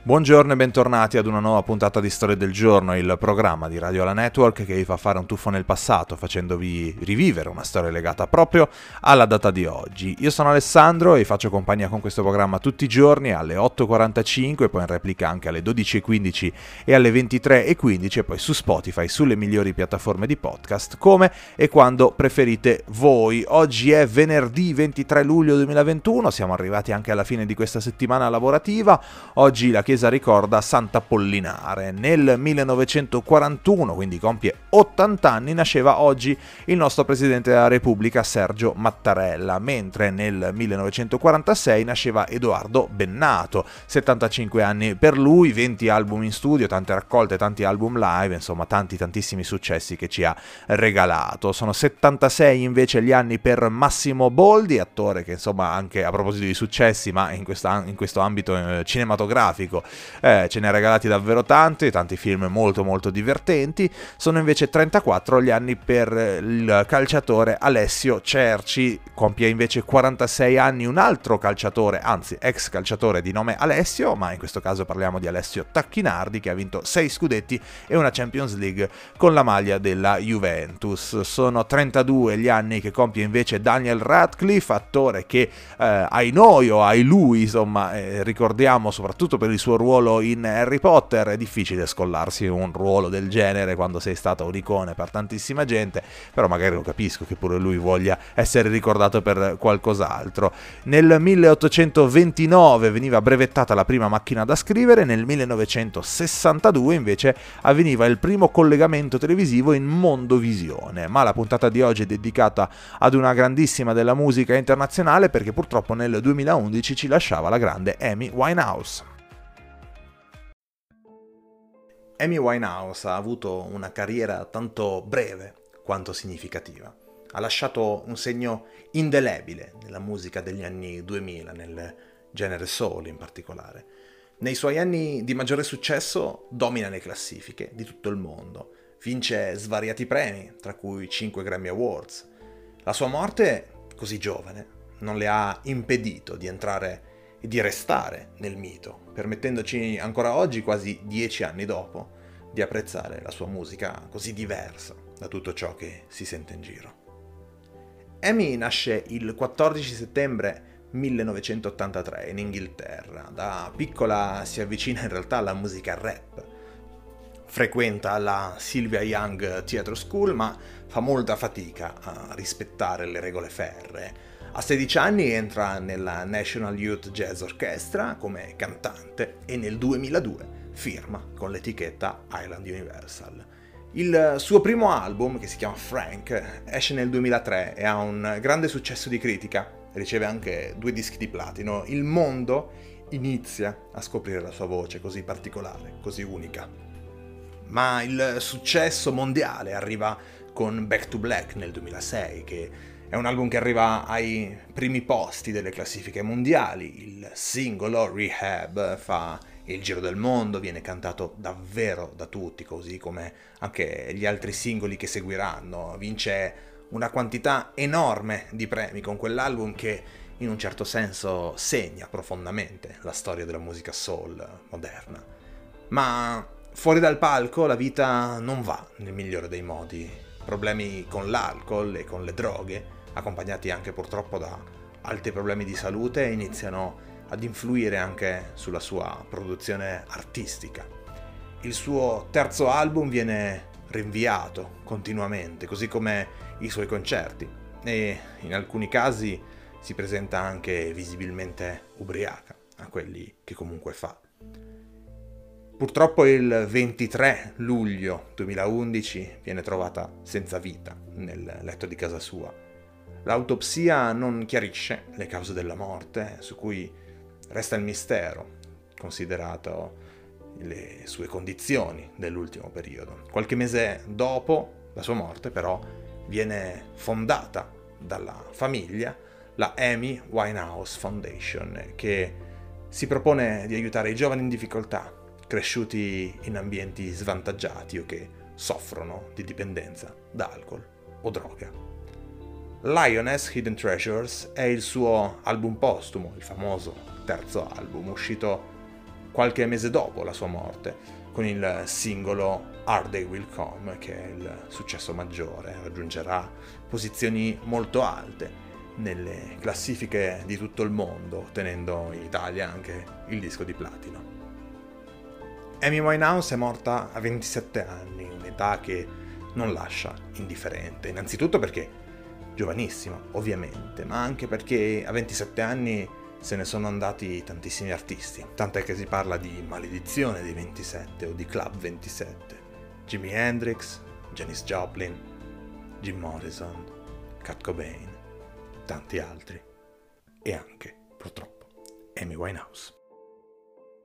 Buongiorno e bentornati ad una nuova puntata di Storie del Giorno, il programma di Radio La Network che vi fa fare un tuffo nel passato facendovi rivivere una storia legata proprio alla data di oggi. Io sono Alessandro e vi faccio compagnia con questo programma tutti i giorni alle 8:45, poi in replica anche alle 12:15 e alle 23:15 e poi su Spotify, sulle migliori piattaforme di podcast come e quando preferite voi. Oggi è venerdì 23 luglio 2021, siamo arrivati anche alla fine di questa settimana lavorativa. Oggi la Chiesa ricorda Sant'Apollinare. Nel 1941, quindi compie 80 anni, nasceva oggi il nostro Presidente della Repubblica Sergio Mattarella, mentre nel 1946 nasceva Edoardo Bennato, 75 anni per lui, 20 album in studio, tante raccolte, tanti album live, insomma tantissimi successi che ci ha regalato. Sono 76 invece gli anni per Massimo Boldi, attore che insomma anche a proposito di successi, ma in questo ambito cinematografico, ce ne ha regalati davvero tanti film molto divertenti. Sono invece 34 gli anni per il calciatore Alessio Cerci, compie invece 46 anni un altro calciatore, anzi ex calciatore di nome Alessio, ma in questo caso parliamo di Alessio Tacchinardi, che ha vinto 6 scudetti e una Champions League con la maglia della Juventus. Sono 32 gli anni che compie invece Daniel Radcliffe, attore che ai noi o ai lui insomma ricordiamo soprattutto per il suo ruolo in Harry Potter. È difficile scollarsi un ruolo del genere quando sei stato un icone per tantissima gente, però magari lo capisco che pure lui voglia essere ricordato per qualcos'altro. Nel 1829 veniva brevettata la prima macchina da scrivere, nel 1962 invece avveniva il primo collegamento televisivo in mondovisione, ma la puntata di oggi è dedicata ad una grandissima della musica internazionale, perché purtroppo nel 2011 ci lasciava la grande Amy Winehouse. Amy Winehouse ha avuto una carriera tanto breve quanto significativa. Ha lasciato un segno indelebile nella musica degli anni 2000, nel genere soul in particolare. Nei suoi anni di maggiore successo domina le classifiche di tutto il mondo, vince svariati premi, tra cui 5 Grammy Awards. La sua morte, così giovane, non le ha impedito di entrare e di restare nel mito, permettendoci ancora oggi, quasi 10 anni dopo, di apprezzare la sua musica così diversa da tutto ciò che si sente in giro. Amy nasce il 14 settembre 1983 in Inghilterra. Da piccola si avvicina in realtà alla musica rap. Frequenta la Sylvia Young Theatre School, ma fa molta fatica a rispettare le regole ferree. A 16 anni entra nella National Youth Jazz Orchestra come cantante e nel 2002 firma con l'etichetta Island Universal. Il suo primo album, che si chiama Frank, esce nel 2003 e ha un grande successo di critica. Riceve anche 2 dischi di platino. Il mondo inizia a scoprire la sua voce così particolare, così unica. Ma il successo mondiale arriva con Back to Black nel 2006, che è un album che arriva ai primi posti delle classifiche mondiali. Il singolo Rehab fa il giro del mondo, viene cantato davvero da tutti, così come anche gli altri singoli che seguiranno. Vince una quantità enorme di premi con quell'album che in un certo senso segna profondamente la storia della musica soul moderna. Ma fuori dal palco la vita non va nel migliore dei modi. Problemi con l'alcol e con le droghe, accompagnati anche purtroppo da altri problemi di salute, iniziano ad influire anche sulla sua produzione artistica. Il suo terzo album viene rinviato continuamente, così come i suoi concerti, e in alcuni casi si presenta anche visibilmente ubriaca a quelli che comunque fa. Purtroppo il 23 luglio 2011 viene trovata senza vita nel letto di casa sua. L'autopsia non chiarisce le cause della morte, su cui resta il mistero, considerato le sue condizioni dell'ultimo periodo. Qualche mese dopo la sua morte, però, viene fondata dalla famiglia la Amy Winehouse Foundation, che si propone di aiutare i giovani in difficoltà, cresciuti in ambienti svantaggiati o che soffrono di dipendenza da alcol o droga. Lioness Hidden Treasures è il suo album postumo, il famoso terzo album, uscito qualche mese dopo la sua morte, con il singolo Hard Times Will Come, che è il successo maggiore, raggiungerà posizioni molto alte nelle classifiche di tutto il mondo, ottenendo in Italia anche il disco di platino. Amy Winehouse è morta a 27 anni, un'età che non lascia indifferente, innanzitutto perché giovanissima, ovviamente, ma anche perché a 27 anni se ne sono andati tantissimi artisti, tant'è che si parla di Maledizione dei 27 o di Club 27, Jimi Hendrix, Janis Joplin, Jim Morrison, Kurt Cobain, tanti altri, e anche, purtroppo, Amy Winehouse.